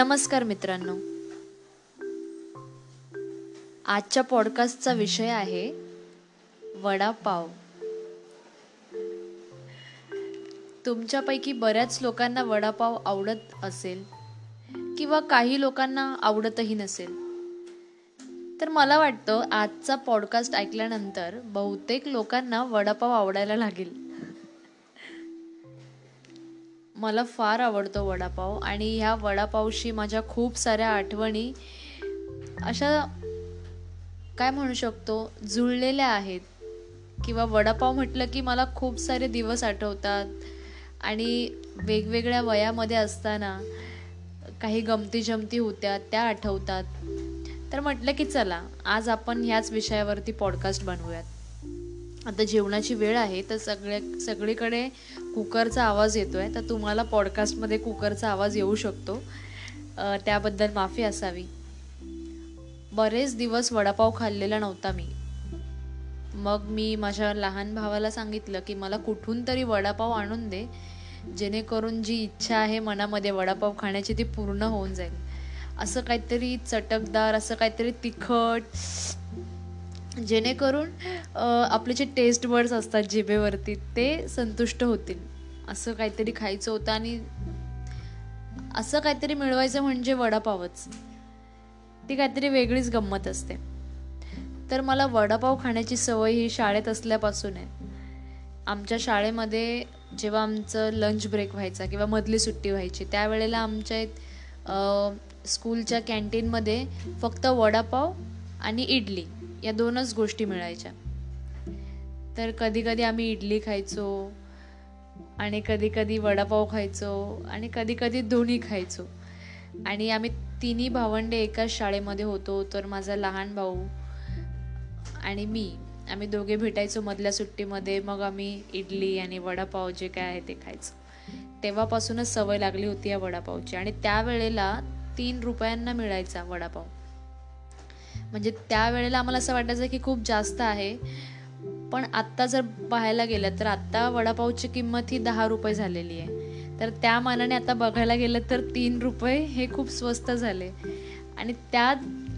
नमस्कार मित्रांनो, आजच्या पॉडकास्टचा विषय आहे वडापाव. तुमच्यापैकी बऱ्याच लोकांना वडापाव आवडत असेल किंवा काही लोकांना आवडतही नसेल. तर मला वाटतं आजचा पॉडकास्ट ऐकल्यानंतर बहुतेक लोकांना वडापाव आवडायला लागेल. मला फार आवडतो वडापाव आणि ह्या वडापावशी माझ्या खूप साऱ्या आठवणी अशा काय म्हणू शकतो जुळलेल्या आहेत. किंवा वडापाव म्हटलं की मला खूप सारे दिवस आठवतात आणि वेगवेगळ्या वयामध्ये असताना काही गमती जमती होत्या त्या आठवतात. तर म्हटलं की चला आज आपण ह्याच विषयावरती पॉडकास्ट बनवूयात. आता जेवणाची वेळ आहे तर सगळीकडे कुकरचा आवाज येतो आहे. तर तुम्हाला पॉडकास्टमध्ये कुकरचा आवाज येऊ शकतो, त्याबद्दल माफी असावी. बरेच दिवस वडापाव खाल्लेला नव्हता मी. मग मी माझ्या लहान भावाला सांगितलं की मला कुठून तरी वडापाव आणून दे, जेणेकरून जी इच्छा आहे मनामध्ये वडापाव खाण्याची ती पूर्ण होऊन जाईल. असं काहीतरी चटकदार, असं काहीतरी तिखट, जेणेकरून आपले जे टेस्ट बड्स असतात जिभेवरती ते संतुष्ट होतील, असं काहीतरी खायचं होतं. आणि असं काहीतरी मिळवायचं म्हणजे वडापावच, ती काहीतरी वेगळीच गंमत असते. तर मला वडापाव खाण्याची सवय ही शाळेत असल्यापासून आहे. आमच्या शाळेमध्ये जेव्हा आमचं लंच ब्रेक व्हायचा किंवा मधली सुट्टी व्हायची त्यावेळेला आमच्या स्कूलच्या कॅन्टीनमध्ये फक्त वडापाव आणि इडली या दोनच गोष्टी मिळायच्या. तर कधीकधी आम्ही इडली खायचो आणि कधीकधी वडापाव खायचो आणि कधीकधी दोन्ही खायचो. आणि आम्ही तिन्ही भावंडे एकाच शाळेमध्ये होतो. तर माझा लहान भाऊ आणि मी आम्ही दोघे भेटायचो मधल्या सुट्टीमध्ये. मग आम्ही इडली आणि वडापाव जे काय आहे ते खायचो. तेव्हापासूनच सवय लागली होती या वडापावची. आणि त्यावेळेला 3 रुपयांना मिळायचा वडापाव. म्हणजे त्यावेळेला आम्हाला असं वाटायचं की खूप जास्त आहे, पण आत्ता जर पाहायला गेलं तर आत्ता वडापावची किंमत ही 10 रुपये झालेली आहे. तर त्या मानाने आता बघायला गेलं तर 3 रुपये हे खूप स्वस्त झाले. आणि त्या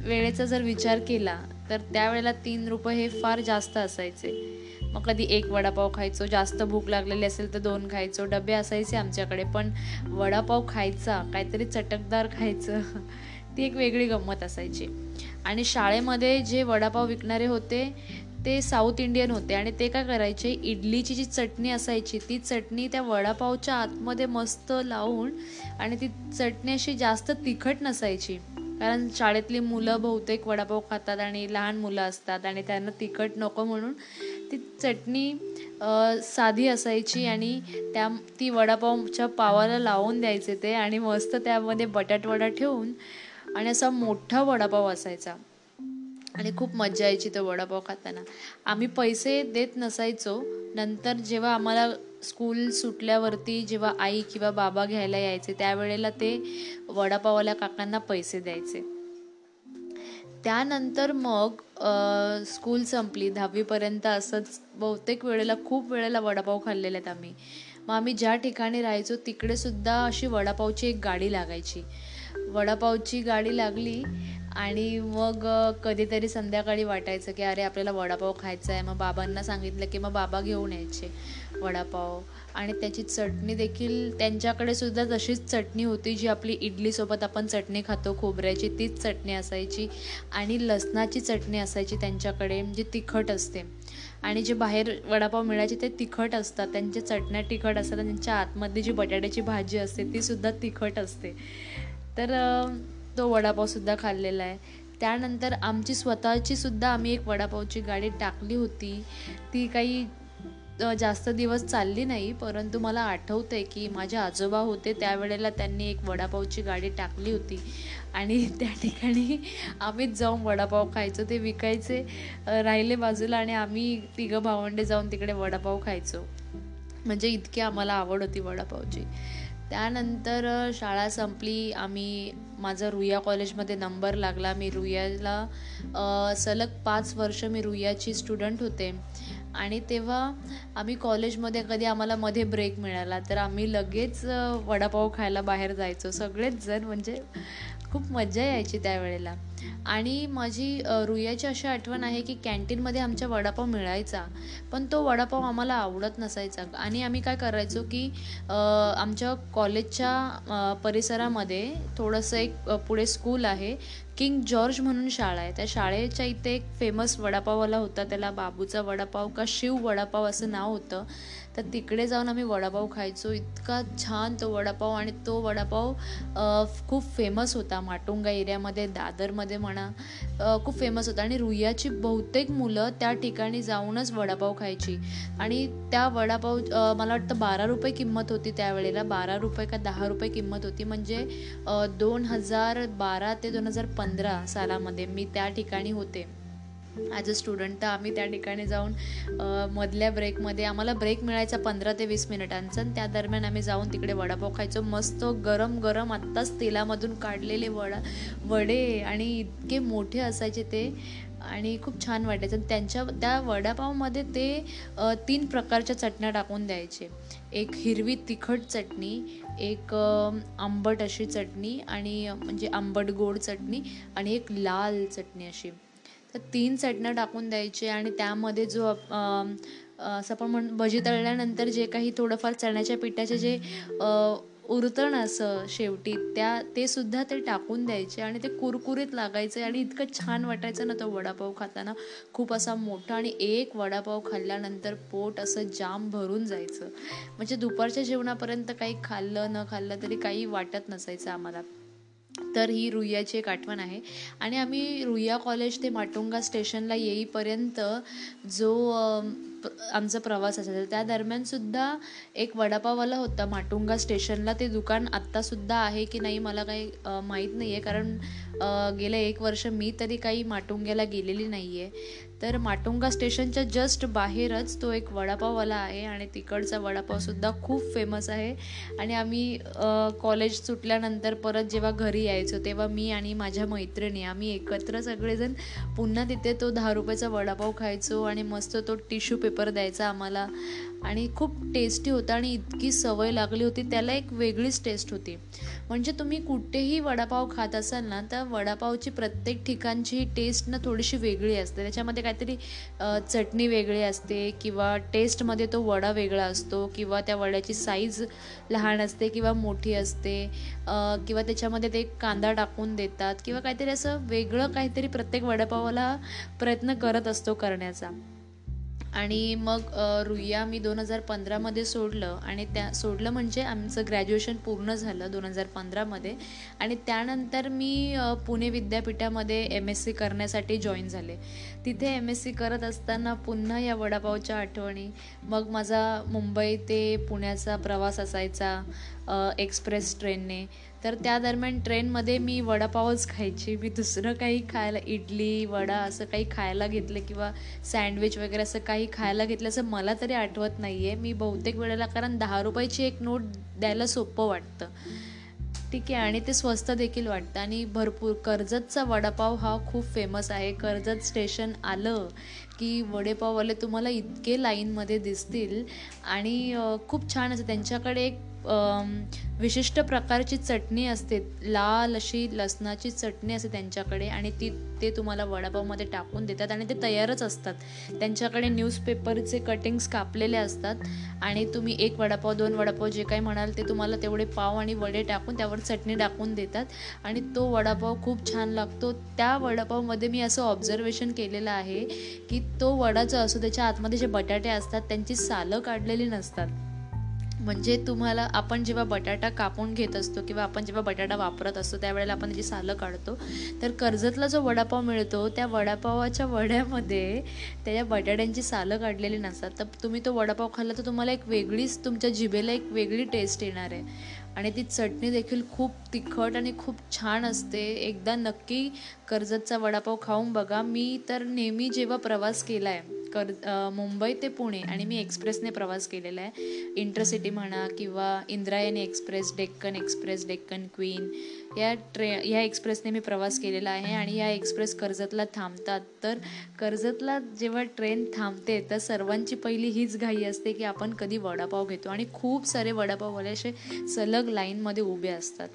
वेळेचा जर विचार केला तर त्यावेळेला 3 रुपये हे फार जास्त असायचे. मग कधी एक वडापाव खायचो, जास्त भूक लागलेली असेल तर 2 खायचो. डबे असायचे आमच्याकडे, पण वडापाव खायचा, काहीतरी चटकदार खायचं, ती एक वेगळी गंमत असायची. आणि शाळेमध्ये जे वडापाव विकणारे होते ते साऊथ इंडियन होते. आणि ते काय करायचे, इडलीची जी चटणी असायची ती चटणी त्या वडापावच्या आतमध्ये मस्त लावून, आणि ती चटणी अशी जास्त तिखट नसायची, कारण शाळेतली मुलं बहुतेक वडापाव खातात आणि लहान मुलं असतात आणि त्यांना तिखट नको म्हणून ती चटणी साधी असायची. आणि ती वडापावच्या पावाला लावून द्यायचे ते, आणि मस्त त्यामध्ये बटाटवडा ठेवून, आणि असा मोठा वडापाव असायचा. आणि खूप मजा यायची तो वडापाव खाताना. आम्ही पैसे देत नसायचो. नंतर जेव्हा आम्हाला स्कूल सुटल्यावरती जेव्हा आई किंवा बाबा घ्यायला यायचे त्यावेळेला ते वडापाववाल्या काकांना पैसे द्यायचे. त्यानंतर मग स्कूल संपली, 10वीपर्यंत असंच बहुतेक वेळेला, खूप वेळेला वडापाव खाल्लेले आहेत आम्ही. मग आम्ही ज्या ठिकाणी राहायचो तिकडे सुद्धा अशी वडापावची एक गाडी लागायची. वडापावची गाडी लागली आणि मग कधीतरी संध्याकाळी वाटायचं की अरे आपल्याला वडापाव खायचा आहे. मग बाबांना सांगितलं की मग बाबा घेऊन यायचे वडापाव. आणि त्याची चटणी देखील त्यांच्याकडे सुद्धा तशीच चटणी होती, जी आपली इडलीसोबत आपण चटणी खातो खोबऱ्याची, तीच चटणी असायची. आणि लसणाची चटणी असायची त्यांच्याकडे, जी तिखट असते. आणि जे बाहेर वडापाव मिळायचे ते तिखट असतात, त्यांच्या चटण्या तिखट असतात, त्यांच्या आतमध्ये जी बटाट्याची भाजी असते तीसुद्धा तिखट असते. तर तो वडापावसुद्धा खाल्लेला आहे. त्यानंतर आमची स्वतःची सुद्धा आम्ही एक वडापावची गाडी टाकली होती. ती काही जास्त दिवस चालली नाही, परंतु मला आठवतंय की माझे आजोबा होते त्यावेळेला त्यांनी एक वडापावची गाडी टाकली होती. आणि त्या ठिकाणी आम्हीच जाऊन वडापाव खायचो. ते विकायचे राहिले बाजूला आणि आम्ही 3 भावंडे जाऊन तिकडे वडापाव खायचो. म्हणजे इतकी आम्हाला आवड होती वडापावची. त्यानंतर शाळा संपली. आम्ही माझा रुईया कॉलेजमध्ये नंबर लागला. मी रुईयाला सलग 5 वर्ष मी रुईयाची स्टुडंट होते. आणि तेव्हा आम्ही कॉलेजमध्ये कधी आम्हाला मध्ये ब्रेक मिळाला तर आम्ही लगेच वडापाव खायला बाहेर जायचो सगळेच जण, म्हणजे खूप मजा यायची त्यावेळेला. आणि माझी रुयाची अशी आठवण आहे की कॅन्टीनमध्ये आमच्या वडापाव मिळायचा पण तो वडापाव आम्हाला आवडत नसायचा. आणि आम्ही काय करायचो की आमच्या कॉलेजच्या परिसरामध्ये थोडंसं एक पुढे स्कूल आहे, किंग जॉर्ज म्हणून शाळा आहे, त्या शाळेच्या इथे एक फेमस वडापाववाला होता, त्याला बाबूचा वडापाव का शिव वडापाव असं नाव होतं. तर तिकडे जाऊन आम्ही वडापाव खायचो, इतका छान तो वडापाव. आणि तो वडापाव खूप फेमस होता माटुंगा एरियामध्ये, दादरमध्ये म्हणा, खूप फेमस होता. आणि रुयाची बहुतेक मुलं त्या ठिकाणी जाऊनच वडापाव खायची. आणि त्या वडापाव मला वाटतं 12 रुपये किंमत होती त्यावेळेला, 12 रुपये का 10 रुपये किंमत होती. म्हणजे 2012 ते 2015 सालामध्ये मी त्या ठिकाणी होते ॲज अ स्टुडंट. तर आम्ही त्या ठिकाणी जाऊन मधल्या ब्रेकमध्ये आम्हाला ब्रेक मिळायचा 15 ते 20 मिनिटांचा, आणि त्या दरम्यान आम्ही जाऊन तिकडे वडापाव खायचो. मस्त गरम गरम आत्ताच तेलामधून काढलेले वडे आणि इतके मोठे असायचे ते, आणि खूप छान वाटायचं. त्यांच्या त्या वडापावमध्ये ते 3 प्रकारच्या चटण्या टाकून द्यायचे, एक हिरवी तिखट चटणी, एक आंबट अशी चटणी आणि म्हणजे आंबट गोड चटणी, आणि एक लाल चटणी अशी. तर 3 चटण्या टाकून द्यायचे. आणि त्यामध्ये जो असं आपण म्हणून भजी तळल्यानंतर जे काही थोडंफार चण्याच्या पिठाचे जे उरतण असं शेवटी ते सुद्धा ते टाकून द्यायचे. आणि ते कुरकुरीत लागायचे आणि इतकं छान वाटायचं ना तो वडापाव खाताना, खूप असा मोठा. आणि एक वडापाव खाल्ल्यानंतर पोट असं जाम भरून जायचं, म्हणजे दुपारच्या जेवणापर्यंत काही खाल्लं न खाल्लं तरी काही वाटत नसायचं आम्हाला. तर ही रुयाची एक आठवण आहे. आणि आम्ही रुया कॉलेज ते माटुंगा स्टेशनला येईपर्यंत जो आमचा प्रवास असायचा त्या दरम्यानसुद्धा एक वडापाववाला होता माटुंगा स्टेशनला. ते दुकान आत्तासुद्धा आहे की नाही मला काही माहीत नाही आहे, कारण गेलं 1 वर्ष मी तरी काही माटुंग्याला गेलेली नाही आहे. तर माटुंगा स्टेशनच्या जस्ट बाहेरच तो एक वडापाववाला आहे आणि तिकडचा वडापावसुद्धा खूप फेमस आहे. आणि आम्ही कॉलेज सुटल्यानंतर परत जेव्हा घरी यायचो तेव्हा मी आणि माझ्या मैत्रिणी आम्ही एकत्र सगळेजण पुन्हा तिथे तो 10 रुपयाचा वडापाव खायचो. आणि मस्त तो टिश्यू पेपर द्यायचा आम्हाला आणि खूप टेस्टी होता आणि इतकी सवय लागली होती त्याला, एक वेगळीच टेस्ट होती. म्हणजे तुम्ही कुठेही वडापाव खात असाल ना तर वडापावची प्रत्येक ठिकाणची टेस्ट ना थोडीशी वेगळी असते, त्याच्यामध्ये काहीतरी चटणी वेगळी असते किंवा टेस्टमध्ये तो वडा वेगळा असतो किंवा त्या वड्याची साईज लहान असते किंवा मोठी असते किंवा त्याच्यामध्ये ते कांदा टाकून देतात किंवा काहीतरी असं वेगळं काहीतरी प्रत्येक वडापावाला प्रयत्न करत असतो करण्याचा. आणि मग रुईया मी 2015 सोडलं, आणि त्या सोडलं म्हणजे आमचं ग्रॅज्युएशन पूर्ण झालं 2015. आणि त्यानंतर मी पुणे विद्यापीठामध्ये MSc करण्यासाठी जॉईन झाले. तिथे MSc करत असताना पुन्हा या वडापावच्या आठवणी, मग माझा मुंबई ते पुण्याचा प्रवास असायचा एक्सप्रेस ट्रेनने. तर त्या दरम्यान ट्रेनमध्ये मी वडापावच खायची, मी दुसरं काही खायला इडली वडा असं काही खायला घेतलं किंवा सँडविच वगैरे असं काही खायला घेतलं असं मला तरी आठवत नाही आहे मी बहुतेक वेळेला, कारण 10 रुपयाची एक नोट द्यायला सोपं वाटतं, ठीक आहे, आणि ते स्वस्त देखील वाटतं. आणि भरपूर कर्जतचा वडापाव हा खूप फेमस आहे. कर्जत स्टेशन आलं की वडेपाववाले तुम्हाला इतके लाईनमध्ये दिसतील आणि खूप छान असं त्यांच्याकडे एक विशिष्ट प्रकारची चटणी असते, लाल अशी लसणाची चटणी असते त्यांच्याकडे, आणि ते तुम्हाला वडापावमध्ये टाकून देतात आणि ते तयारच असतात. त्यांच्याकडे न्यूजपेपरचे कटिंग्स कापलेले असतात आणि तुम्ही 1 वडापाव 2 वडापाव जे काही म्हणाल ते तुम्हाला तेवढे पाव आणि वडे टाकून त्यावर चटणी टाकून देतात आणि तो वडापाव खूप छान लागतो. त्या वडापावमध्ये मी असं ऑब्झर्वेशन केलेलं आहे की तो वडा जो असतो त्याच्या आतमध्ये जे बटाटे असतात त्यांची सालं काढलेली नसतात. म्हणजे तुम्हाला आपण जेव्हा बटाटा कापून घेत असतो किंवा आपण जेव्हा बटाटा वापरत असतो त्यावेळेला आपण त्याची सालं काढतो, तर कर्जतला जो वडापाव मिळतो त्या वडापावाच्या वड्यामध्ये त्याच्या बटाट्यांची सालं काढलेली नसतात. तर तुम्ही तो वडापाव खाल्ला तर तुम्हाला एक वेगळीच तुमच्या जिभेला एक वेगळी टेस्ट येणार आहे. आणि ती चटणी देखील खूप तिखट आणि खूप छान असते. एकदा नक्की कर्जतचा वडापाव खाऊन बघा. मी तर नेहमी जेव्हा प्रवास केला आहे मुंबई ते पुणे आणि मी एक्सप्रेसने प्रवास केलेला आहे. इंटरसिटी म्हणा किंवा इंद्रायणी एक्सप्रेस, डेक्कन क्वीन ह्या एक्सप्रेसने मी प्रवास केलेला आहे. आणि ह्या एक्सप्रेस कर्जतला थांबतात. तर कर्जतला जेव्हा ट्रेन थांबते तर सर्वांची पहिली हीच घाई असते की आपण कधी वडापाव घेतो, आणि खूप सारे वडापाववाले असे सलग लाईनमध्ये उभे असतात.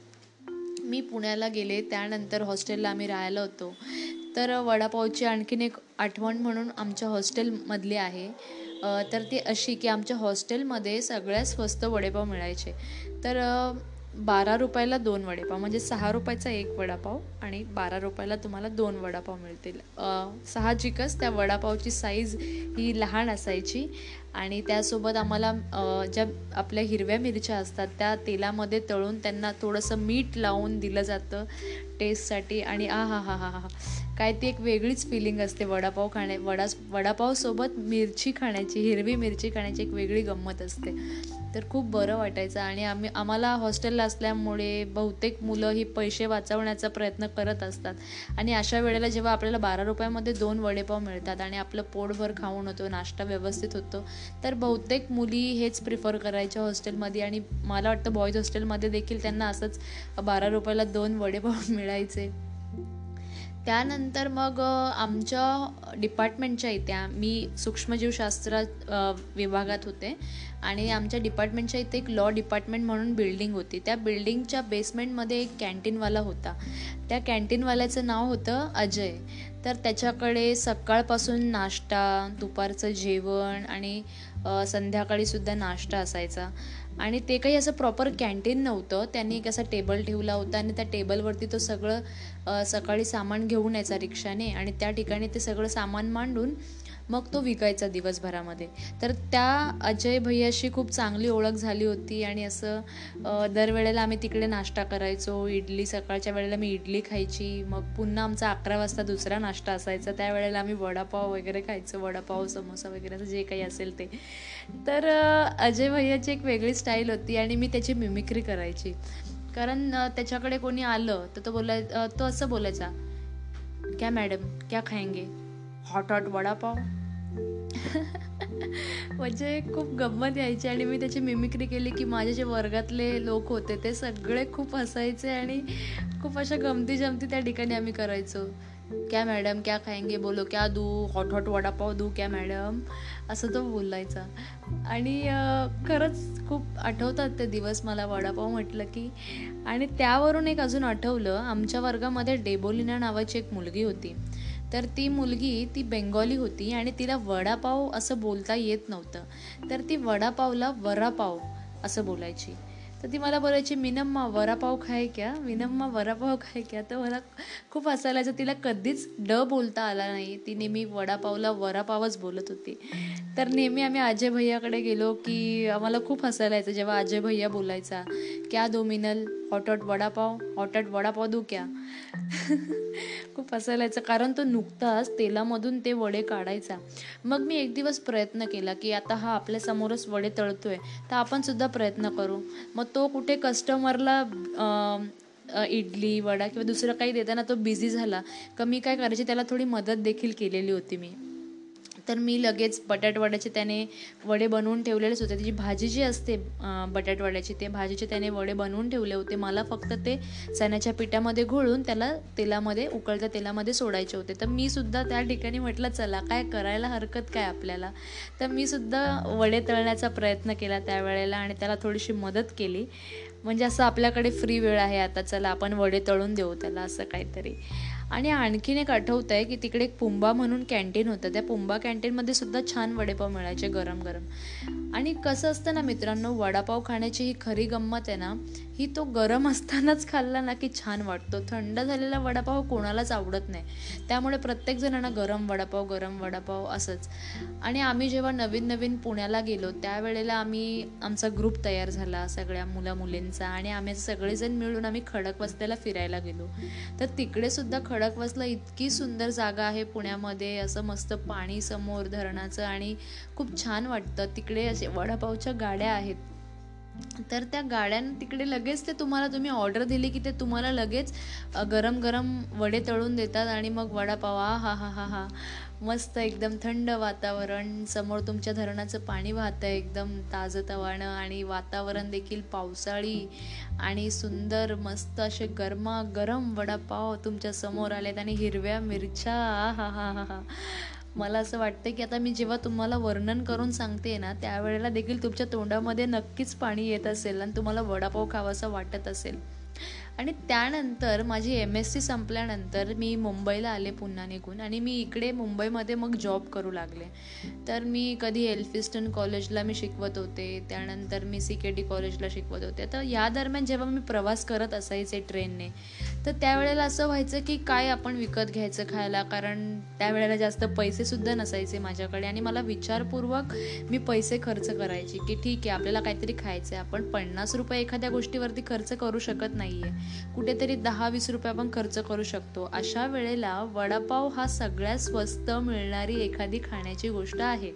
मी पुण्याला गेले, त्यानंतर हॉस्टेलला आम्ही राहायला होतो. तर वडापावची आणखीन एक आठवण म्हणून आमच्या हॉस्टेलमधली आहे, तर ती अशी की आमच्या हॉस्टेलमध्ये सगळ्यात स्वस्त वडेपाव मिळायचे. तर 12 रुपयाला 2 वडेपाव, म्हणजे 6 रुपयाचा 1 वडापाव आणि 12 रुपयाला तुम्हाला 2 वडापाव मिळतील. साहजिकच त्या वडापावची साईज ही लहान असायची, आणि त्यासोबत आम्हाला ज्या आपल्या हिरव्या मिरच्या असतात त्या तेलामध्ये तळून त्यांना थोडंसं मीठ लावून दिलं जातं टेस्टसाठी. आणि आ हा हा हा हा काय ती एक वेगळीच फिलिंग असते वडापाव वडापावसोबत मिरची खाण्याची, हिरवी मिरची खाण्याची एक वेगळी गंमत असते. तर खूप बरं वाटायचं. आणि आम्हाला हॉस्टेलला असल्यामुळे बहुतेक मुलं ही पैसे वाचवण्याचा प्रयत्न करत असतात, आणि अशा वेळेला जेव्हा आपल्याला 12 रुपयामध्ये 2 वडेपाव मिळतात आणि आपलं पोटभर खाऊन होतो, नाश्ता व्यवस्थित होतो, तर बहुतेक मुली हेच प्रिफर करायच्या हॉस्टेलमध्ये. आणि मला वाटतं बॉईज हॉस्टेलमध्ये देखील त्यांना असंच 12 रुपयाला 2 वडेपाव मिळायचे. त्यानंतर मग आमच्या डिपार्टमेंटच्या इथे मी सूक्ष्मजीवशास्त्र विभागात होते, आणि आमच्या डिपार्टमेंटच्या इथे एक लॉ डिपार्टमेंट म्हणून बिल्डिंग होती. त्या बिल्डिंगच्या बेसमेंटमध्ये एक कॅन्टीनवाला होता. त्या कॅन्टीनवाल्याचं नाव होतं अजय. तर त्याच्याकडे सकाळपासून नाश्ता, दुपारचं जेवण आणि संध्याकाळीसुद्धा नाश्ता असायचा. आणि ते काही असं प्रॉपर कॅन्टीन नव्हतं, त्यांनी एक असा टेबल ठेवला होता आणि त्या टेबलवरती तो सगळं सकाळी सामान घेऊन यायचा रिक्षाने, आणि त्या ठिकाणी ते सगळं सामान मांडून मग तो विकायचा दिवसभरामध्ये. तर त्या अजय भैयाशी खूप चांगली ओळख झाली होती, आणि असं दरवेळेला आम्ही तिकडे नाश्ता करायचो. इडली, सकाळच्या वेळेला मी इडली खायची, मग पुन्हा आमचा 11 वाजता दुसरा नाश्ता असायचा. त्यावेळेला आम्ही वडापाव वगैरे खायचो, वडापाव, समोसा वगैरे जे काही असेल ते. तर अजय भैयाची एक वेगळी स्टाईल होती, आणि मी त्याची मिमिक्री करायची. कारण त्याच्याकडे कोणी आलं तर तो असं बोलायचा, क्या मॅडम क्या खाएंगे, हॉट हॉट वडापाव. म्हणजे खूप गंमत यायची, आणि मी त्याची मिमिक्री केली की माझे जे वर्गातले लोक होते ते सगळे खूप हसायचे, आणि खूप अशा गमती जमती त्या ठिकाणी आम्ही करायचो. क्या मॅडम क्या खाएंगे, बोलो क्या दू, हॉट हॉट वडापाव दू क्या मॅडम, असं तो बोलायचा. आणि खरंच खूप आठवतात ते दिवस मला वडापाव म्हटलं की. आणि त्यावरून एक अजून आठवलं, आमच्या वर्गामध्ये डेबोलिना नावाची एक मुलगी होती. तर ती मुलगी ती बेंगॉली होती, आणि तिला वडापाव असं बोलता येत नव्हतं. तर ती वडापावला वरापाव असं बोलायची. तर ती मला बोलायची, मिनम्मा वरापाव खाय क्या, मिनम्मा वरापाव खाय क्या. तर मला खूप हसायला यायचं, तिला कधीच ड बोलता आला नाही, ती नेहमी वडापावला वरापावच बोलत होती. तर नेहमी आम्ही अजय भैयाकडे गेलो की आम्हाला खूप हसायला यायचं जेव्हा अजय भैया बोलायचा, क्या दो मिनल, hot hot vada pav, hot hot vada pav दो क्या. खूप हसायला यायचं, कारण तो नुकताच तेलामधून ते वडे काढायचा. मग मी एक दिवस प्रयत्न केला की आता हा आपल्यासमोरच वडे तळतोय, तर आपण सुद्धा प्रयत्न करू. मग तो कुठे कस्टमरला इडली, वडा किंवा दुसरं काही देताना तो बिझी झाला का, मी काय करायची, त्याला थोडी मदत देखील केलेली होती मी. तर मी लगेच बटाटवड्याचे त्याने वडे बनवून ठेवलेलेच होते, त्याची भाजी जी असते बटाटवड्याची ते भाजीचे त्याने वडे बनवून ठेवले होते. मला फक्त ते चण्याच्या पिठामध्ये घोळून त्याला तेलामध्ये, उकळत्या तेलामध्ये सोडायचे होते. तर मी सुद्धा त्या ठिकाणी म्हटलं चला काय करायला हरकत काय आपल्याला, तर मी सुद्धा वडे तळण्याचा प्रयत्न केला त्यावेळेला, आणि त्याला थोडीशी मदत केली. म्हणजे असं आपल्याकडे फ्री वेळ आहे आता, चला आपण वडे तळून देऊ त्याला, असं काहीतरी. आणि आणखीन एक आठवतं आहे की तिकडे एक पुंबा म्हणून कॅन्टीन होतं. त्या पुंबा कॅन्टीनमध्ये सुद्धा छान वडेपाव मिळायचे, गरम गरम. आणि कसं असतं ना मित्रांनो, वडापाव खाण्याची ही खरी गंमत आहे ना, ही तो गरम असतानाच खाल्ला ना की छान वाटतो. थंड झालेला वडापाव कोणालाच आवडत नाही, त्यामुळे प्रत्येक जणांना गरम वडापाव, गरम वडापाव असंच. आणि आम्ही जेव्हा नवीन नवीन पुण्याला गेलो त्यावेळेला आमचा ग्रुप तयार झाला सगळ्या मुलामुलींचा, आणि आम्ही सगळेजण मिळून आम्ही खडकवासल्याला फिरायला गेलो. तर तिकडे सुद्धा खडकवासला इतकी सुंदर जागा आहे पुण्यामध्ये, असं मस्त पाणी समोर धरणाचं, आणि खूप छान वाटतं. तिकडे असे वडापावच्या गाड्या आहेत, तर त्या गाड्यांना तिकडे लगेच ते तुम्हाला, तुम्ही ऑर्डर दिली की ते तुम्हाला लगेच गरम गरम वडे तळून देतात आणि मग वडापाव हा हा हा हा मस्त एकदम थंड वातावरण, समोर तुमच्या धरणाचं पाणी वाहतं एकदम ताजंतवानं आणि वातावरण देखील पावसाळी आणि सुंदर मस्त असे गरमागरम वडापाव तुमच्या समोर आलेत आणि हिरव्या मिरच्या हा हा हा हा. मला असं वाटतं की आता मी जेव्हा तुम्हाला वर्णन करून सांगते ना त्यावेळेला देखील तुमच्या तोंडामध्ये नक्कीच पाणी येत असेल आणि तुम्हाला वडापाव खावासा वाटत असेल. आणि त्यानंतर माझी MSc संपल्यानंतर मी मुंबईला आले पुन्हा निघून आणि मी इकडे मुंबईमध्ये मग जॉब करू लागले. तर मी कधी एल्फिस्टन कॉलेजला मी शिकवत होते, त्यानंतर मी CKD कॉलेजला शिकवत होते. तर या दरम्यान जेव्हा मी प्रवास करत असायचे ट्रेनने तर त्यावेळेला असं व्हायचं की काय आपण विकत घ्यायचं खायला, कारण त्यावेळेला जास्त पैसेसुद्धा नसायचे माझ्याकडे आणि मला विचारपूर्वक मी पैसे खर्च करायची की ठीक आहे आपल्याला काहीतरी खायचं आहे, आपण 50 रुपये एखाद्या गोष्टीवरती खर्च करू शकत नाही आहे, कुठेतरी 10-20 रुपये आपण खर्च करू शकतो. अशा वेळेला वडापाव हा सगळ्यात स्वस्त मिळणारी एखादी खाण्याची गोष्ट आहे,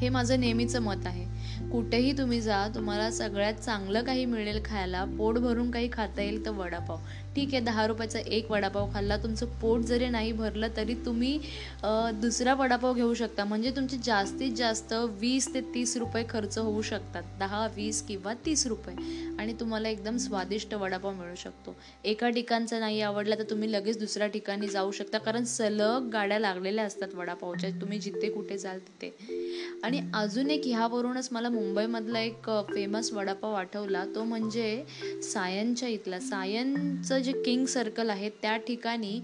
हे माझं नेहमीचं मत आहे. कुठेही तुम्ही जा, तुम्हाला सगळ्यात चांगलं काही मिळेल खायला, पोट भरून काही खाता येईल तर वडापाव. ठीक आहे 10 रुपयाचा एक वडापाव खाल्ला, तुमचं पोट जरी नाही भरलं तरी तुम्ही दुसरा वडापाव घेऊ शकता, म्हणजे तुमचे जास्तीत जास्त 20 ते 30 रुपये खर्च होऊ शकतात, 10, 20 किंवा 30 रुपये, आणि तुम्हाला एकदम स्वादिष्ट वडापाव मिळू शकतो. एका ठिकाणचा नाही आवडला तर तुम्ही लगेच दुसऱ्या ठिकाणी जाऊ शकता, कारण सलग गाड्या लागलेल्या असतात वडापावच्या तुम्ही जिथे कुठे जाल तिथे. आणि अजून एक ह्यावरूनच मला मुंबईमधला एक फेमस वडापाव आठवला, तो म्हणजे सायनच्या इथला, सायनचं जे किंग सर्कल आहे त्या ठिकाणी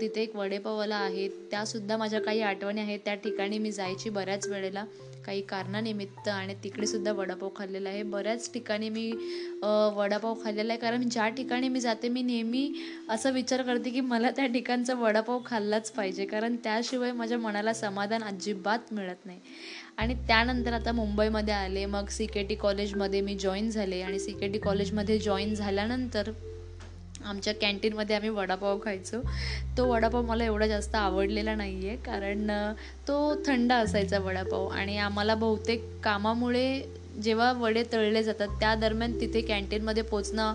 तिथे एक वडेपाववाला आहे. त्यासुद्धा माझ्या काही आठवणी आहेत, त्या ठिकाणी मी जायची बऱ्याच वेळेला काही कारणानिमित्त आणि तिकडेसुद्धा वडापाव खाल्लेला आहे. बऱ्याच ठिकाणी मी वडापाव खाल्लेला आहे, कारण ज्या ठिकाणी मी जाते मी नेहमी असा विचार करते की मला त्या ठिकाणचा वडापाव खाल्लाच पाहिजे, कारण त्याशिवाय माझ्या मनाला समाधान अजिबात मिळत नाही. आणि त्यानंतर आता मुंबईमध्ये आले, मग CKD कॉलेजमध्ये मी जॉईन झाले आणि CKD कॉलेजमध्ये जॉईन झाल्यानंतर आमच्या कॅन्टीनमध्ये आम्ही वडापाव खायचो. तो वडापाव मला एवढा जास्त आवडलेला नाही आहे, कारण तो थंड असायचा वडापाव आणि आम्हाला बहुतेक कामामुळे जेव्हा वडे तळले जातात त्या दरम्यान तिथे कॅन्टीनमध्ये पोचणं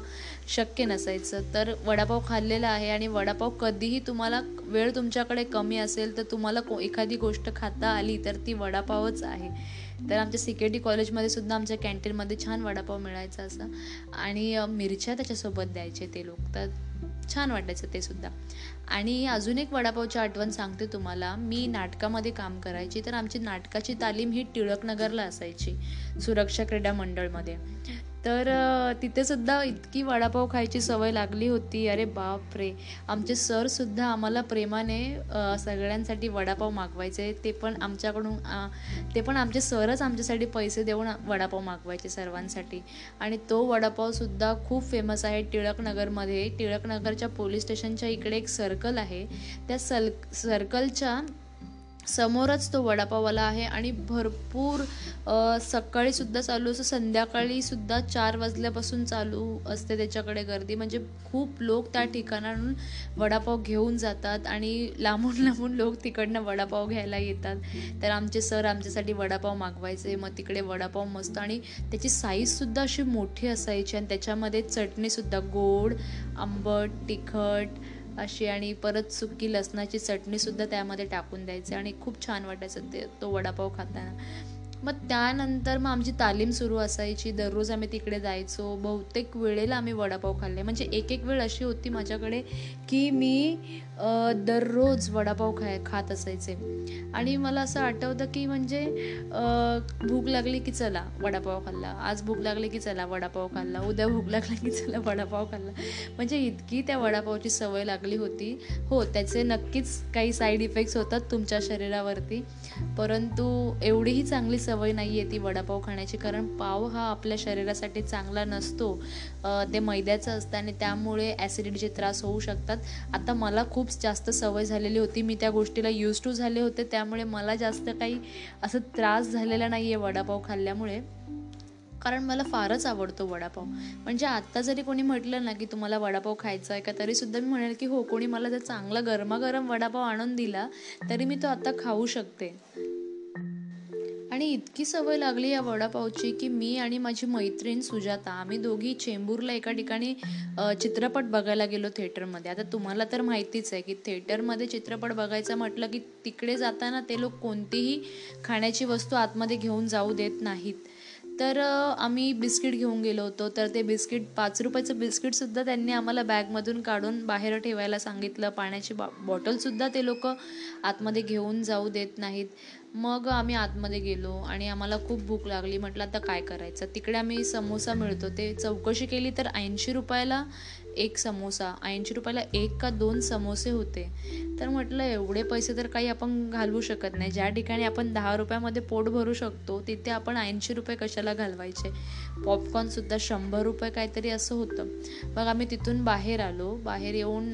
शक्य नसायचं. तर वडापाव खाल्लेला आहे आणि वडापाव कधीही तुम्हाला वेळ तुमच्याकडे कमी असेल तर तुम्हाला एखादी गोष्ट खाता आली तर ती वडापावच आहे. तर आमच्या CKD कॉलेजमध्ये सुद्धा आमच्या कॅन्टीनमध्ये छान वडापाव मिळायचा असा आणि मिरच्या त्याच्यासोबत द्यायचे ते लोक, तर छान वाटायचं ते सुद्धा. आणि अजून एक वडापावची आठवण सांगते तुम्हाला, मी नाटकामध्ये काम करायची तर आमची नाटकाची तालीम ही टिळकनगरला असायची, सुरक्षा क्रीडा मंडळमध्ये. तर तिथेसुद्धा इतकी वडापाव खायची सवय लागली होती, अरे बापरे, आमचे सरसुद्धा आम्हाला प्रेमाने सगळ्यांसाठी वडापाव मागवायचे, ते पण आमचे सरच आमच्यासाठी पैसे देऊन वडापाव मागवायचे सर्वांसाठी. आणि तो वडापावसुद्धा खूप फेमस आहे टिळकनगरमध्ये. टिळकनगरच्या पोलीस स्टेशनच्या इकडे एक सर्कल आहे, त्या सर्कलच्या समोरच तो वडापाववाला आहे आणि भरपूर सकाळीसुद्धा चालू असतो, संध्याकाळीसुद्धा 4 वाजल्यापासून चालू असते त्याच्याकडे गर्दी, म्हणजे खूप लोक त्या ठिकाणाहून वडापाव घेऊन जातात आणि लांबून लांबून लोक तिकडनं वडापाव घ्यायला येतात. तर आमचे सर आमच्यासाठी वडापाव मागवायचे, मग तिकडे वडापाव मस्त, आणि त्याची साईजसुद्धा अशी मोठी असायची आणि त्याच्यामध्ये चटणीसुद्धा गोड, आंबट, तिखट अशी, आणि परत सुकी लसणाची चटणीसुद्धा त्यामध्ये टाकून द्यायचे आणि खूप छान वाटायचं ते तो वडापाव खाताना. मग त्यानंतर मग आमची तालीम सुरू असायची, दररोज आम्ही तिकडे जायचो, बहुतेक वेळेला आम्ही वडापाव खाल्ले, म्हणजे एक वेळ अशी होती माझ्याकडे की मी दररोज वडापाव खात असायचे. आणि मला असं आठवतं की म्हणजे भूक लागली की चला वडापाव खाल्ला, आज भूक लागली की चला वडापाव खाल्ला, उद्या भूक लागली की चला वडापाव खाल्ला, म्हणजे इतकी त्या वडापावची सवय लागली होती. हो, त्याचे नक्कीच काही साईड इफेक्ट्स होतात तुमच्या शरीरावरती, परंतु एवढीही चांगली सवय नाही आहे ती वडापाव खाण्याची, कारण पाव हा आपल्या शरीरासाठी चांगला नसतो, ते मैद्याचं असतं आणि त्यामुळे ॲसिडिटीचे त्रास होऊ शकतात. आता मला खूप जास्त सवय झालेली होती, मी त्या गोष्टीला यूज टू झाले होते, त्यामुळे मला जास्त काही असं त्रास झालेला नाही आहे वडापाव खाल्ल्यामुळे, कारण मला फारच आवडतो वडापाव. म्हणजे आत्ता जरी कोणी म्हटलं ना की तुम्हाला वडापाव खायचा आहे का, तरीसुद्धा मी म्हणेल की हो, कोणी मला जर चांगला गरमागरम वडापाव आणून दिला तरी मी तो आता खाऊ शकते. आणि इतकी सवय लागली या वडापावची की मी आणि माझी मैत्रीण सुजाता आम्ही दोघी चेंबूरला एका ठिकाणी चित्रपट बघायला गेलो थिएटरमध्ये. आता तुम्हाला तर माहितीच आहे की थिएटरमध्ये चित्रपट बघायचा म्हटलं की तिकडे जाताना ते लोक कोणतीही खाण्याची वस्तू आतमध्ये घेऊन जाऊ देत नाहीत. तर आम्ही बिस्किट घेऊन गेलो होतो, तर ते बिस्किट 5 रुपयाचं बिस्किटसुद्धा त्यांनी आम्हाला बॅगमधून काढून बाहेर ठेवायला सांगितलं. पाण्याची बॉटलसुद्धा ते लोक आतमध्ये घेऊन जाऊ देत नाहीत. मग आम्ही आतमध्ये गेलो आणि आम्हाला खूप भूक लागली. म्हटलं आता काय करायचं. तिकडे आम्ही समोसा मिळतो ते चौकशी केली तर 80 रुपयाला एक समोसा, 80 रुपयाला एक का 2 समोसे होते. तर म्हटलं एवढे पैसे तर काही आपण घालवू शकत नाही. ज्या ठिकाणी आपण 10 रुपयामध्ये पोट भरू शकतो तिथे आपण 80 रुपये कशाला घालवायचे. पॉपकॉर्नसुद्धा 100 रुपये काहीतरी असं होतं. मग आम्ही तिथून बाहेर आलो. बाहेर येऊन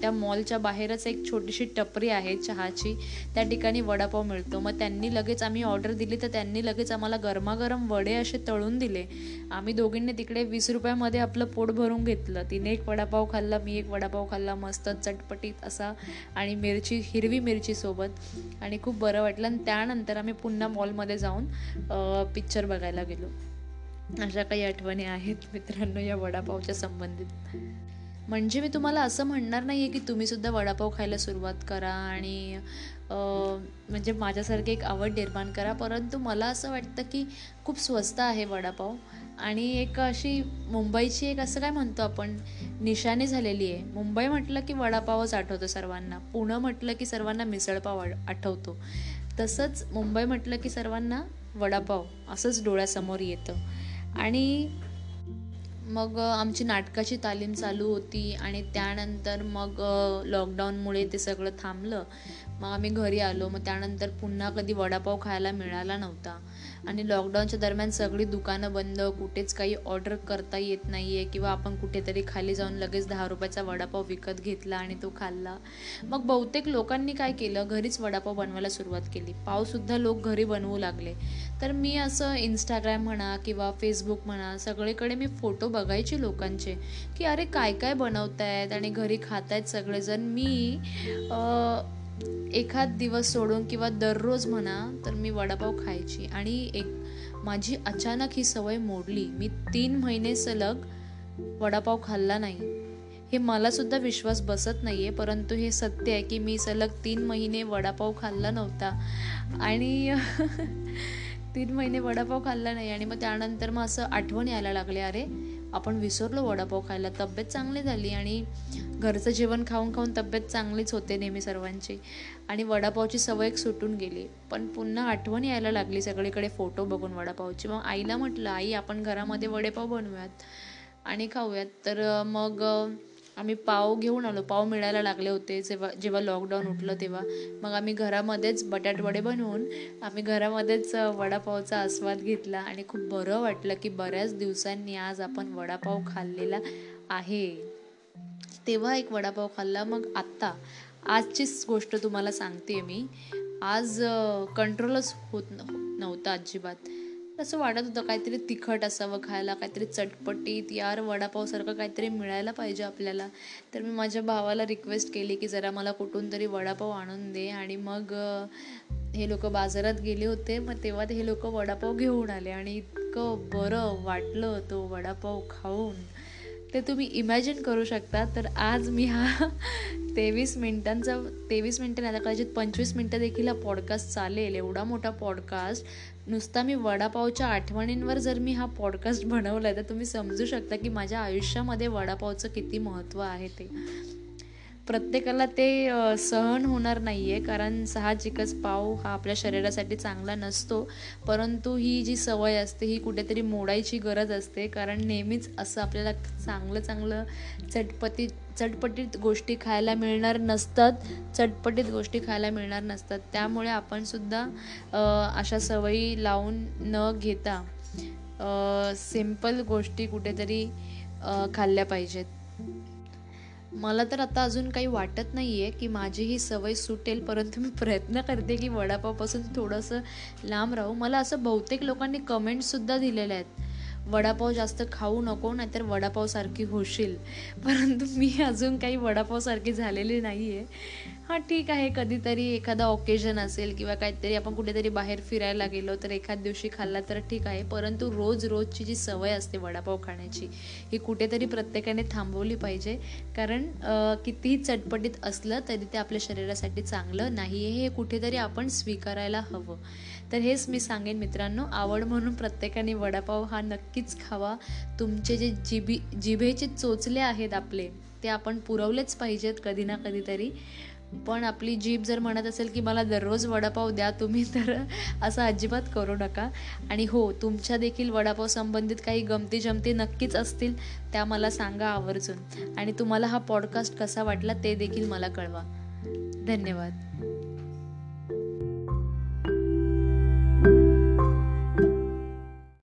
त्या मॉलच्या बाहेरच एक छोटीशी टपरी आहे चहाची, त्या ठिकाणी वडापाव मिळतो. मग त्यांनी लगेच आम्ही ऑर्डर दिली तर त्यांनी लगेच आम्हाला गरमागरम वडे असे तळून दिले. आम्ही दोघींनी तिकडे 20 रुपयामध्ये आपलं पोट भरून घेतलं. तिने एक वडापाव खाल्ला, मी एक वडापाव खाल्ला, मस्त चटपटीत असा, आणि मिरची, हिरवी मिरची सोबत, आणि खूप बरं वाटलं. आणि त्यानंतर आम्ही पुन्हा मॉलमध्ये जाऊन पिक्चर बघायला गेलो. अशा काही आठवणी आहेत मित्रांनो या वडापावच्या संबंधित. म्हणजे मी तुम्हाला असं म्हणणार नाही आहे की तुम्हीसुद्धा वडापाव खायला सुरुवात करा आणि म्हणजे माझ्यासारखी एक आवड निर्माण करा, परंतु मला असं वाटतं की खूप स्वस्त आहे वडापाव आणि एक अशी मुंबईची एक असं काय म्हणतो आपण निशाणी झालेली आहे. मुंबई म्हटलं की वडापावच आठवतो सर्वांना, पुणे म्हटलं की सर्वांना मिसळपाव आठवतो, तसंच मुंबई म्हटलं की सर्वांना वडापाव असंच डोळ्यासमोर येतं. आणि मग आमची नाटकाची तालीम चालू होती आणि त्यानंतर मग लॉकडाऊनमुळे ते सगळं थांबलं. मग आम्ही घरी आलो. मग त्यानंतर पुन्हा कधी वडापाव खायला मिळाला नव्हता. आणि लॉकडाऊनच्या दरम्यान सगळी दुकानं बंद, कुठेच काही ऑर्डर करता येत नाही आहे, किंवा आपण कुठेतरी खाली जाऊन लगेच 10 रुपयाचा वडापाव विकत घेतला आणि तो खाल्ला. मग बहुतेक लोकांनी काय केलं, घरीच वडापाव बनवायला सुरुवात केली. पावसुद्धा लोक घरी बनवू लागले. तर मी असं इंस्टाग्राम म्हणा किंवा फेसबुक म्हणा सगळीकडे मी फोटो बघायचे लोकांचे की अरे काय काय बनवतायत आणि घरी खातायत सगळेजण. मी एखाद दिवस सोडून किंवा दररोज म्हणा तर मी वडापाव खायची. आणि एक माझी अचानक ही सवय मोडली. मी 3 महिने सलग वडापाव खाल्ला नाही. हे मलासुद्धा विश्वास बसत नाही आहे, परंतु हे सत्य आहे की मी सलग 3 महिने वडापाव खाल्ला नव्हता आणि 3 महिने वडापाव खाल्ला नाही. आणि मग त्यानंतर मग असं आठवण यायला लागले, अरे आपण विसरलो वडापाव खायला. तब्येत चांगली झाली आणि घरचं जेवण खाऊन खाऊन तब्येत चांगलीच होते नेहमी सर्वांची, आणि वडापावची सवय एक सुटून गेली. पण पुन्हा आठवण यायला लागली सगळीकडे फोटो बघून वडापावची. मग आईला म्हटलं, आई आपण घरामध्ये वडेपाव बनवूयात आणि खाऊयात. तर मग आम्ही पाव घेऊन आलो. पाव मिळायला लागले होते जेव्हा लॉकडाऊन उठलं तेव्हा. मग आम्ही घरामध्येच बटाटवडे बनवून आम्ही घरामध्येच वडापावचा आस्वाद घेतला आणि खूप बरं वाटलं की बऱ्याच दिवसांनी आज आपण वडापाव खाल्लेला आहे. तेव्हा एक वडापाव खाल्ला. मग आत्ता आजचीच गोष्ट तुम्हाला सांगते मी. आज कंट्रोलच होत नव्हता अजिबात. असं वाटत होतं काहीतरी तिखट असावं खायला, काहीतरी चटपटीत, यार वडापावसारखं काहीतरी मिळायला पाहिजे आपल्याला. तर मी माझ्या भावाला रिक्वेस्ट केली की जरा मला कुठून तरी वडापाव आणून दे. आणि मग हे लोक बाजारात गेले होते. मग तेव्हा हे लोक वडापाव घेऊन आले आणि इतकं बरं वाटलं तो वडापाव खाऊन, ते तुम्ही इमॅजिन करू शकता. तर आज मी हा 23 मिनिटांचा आता कदाचित 25 मिनटं देखील हा पॉडकास्ट चालेल, एवढा मोठा पॉडकास्ट नुसता मी वडापावच्या आठवणींवर जर मी हा पॉडकास्ट बनवला आहे तर तुम्ही समजू शकता की माझ्या आयुष्यामध्ये वडापावचं किती महत्त्व आहे. ते प्रत्येकाला ते सहन होणार नाही आहे, कारण साहजिकच पाव हा आपल्या शरीरासाठी चांगला नसतो. परंतु ही जी सवय असते ही कुठेतरी मोडायची गरज असते, कारण नेहमीच असं आपल्याला चांगलं चांगलं चटपटीत गोष्टी खायला मिळणार नसतात, त्यामुळे आपणसुद्धा अशा सवयी लावून न घेता सिंपल गोष्टी कुठेतरी खाल्ल्या पाहिजेत. मला तर आता अजून काही वाटत नाही आहे की माझी ही सवय सुटेल, परंतु मी प्रयत्न करते की वडापावपासून थोडंसं लांब राहू. मला असं बहुतेक लोकांनी कमेंट्ससुद्धा दिलेल्या आहेत, वडापाव जास्त खाऊ नको नाहीतर वडापावसारखी होशील. परंतु मी अजून काही वडापावसारखी झालेली नाही आहे. हां ठीक आहे, कधीतरी एखादा ऑकेजन असेल किंवा काहीतरी आपण कुठेतरी बाहेर फिरायला गेलो तर एखाद दिवशी खाल्ला तर ठीक आहे, परंतु रोज रोजची जी सवय असते वडापाव खाण्याची ही कुठेतरी प्रत्येकाने थांबवली पाहिजे. कारण कितीही चटपटीत असलं तरी ते आपल्या शरीरासाठी चांगलं नाही आहे, हे कुठेतरी आपण स्वीकारायला हवं. तर हेच मी सांगेन मित्रांनो, आवड म्हणून प्रत्येकाने वडापाव हा नक्कीच खावा. तुमचे जे जिभेचे चोचले आहेत आपले ते आपण पुरवलेच पाहिजेत कधी ना कधीतरी. पण आपली जीभ जर म्हणत असेल की मला दररोज वडापाव द्या तुम्ही, तर असं अजिबात करू नका. आणि हो, तुमच्या देखील वडापाव संबंधित काही गमती जमती नक्कीच असतील, त्या मला सांगा आवर्जून. आणि तुम्हाला हा पॉडकास्ट कसा वाटला ते देखील मला कळवा. धन्यवाद.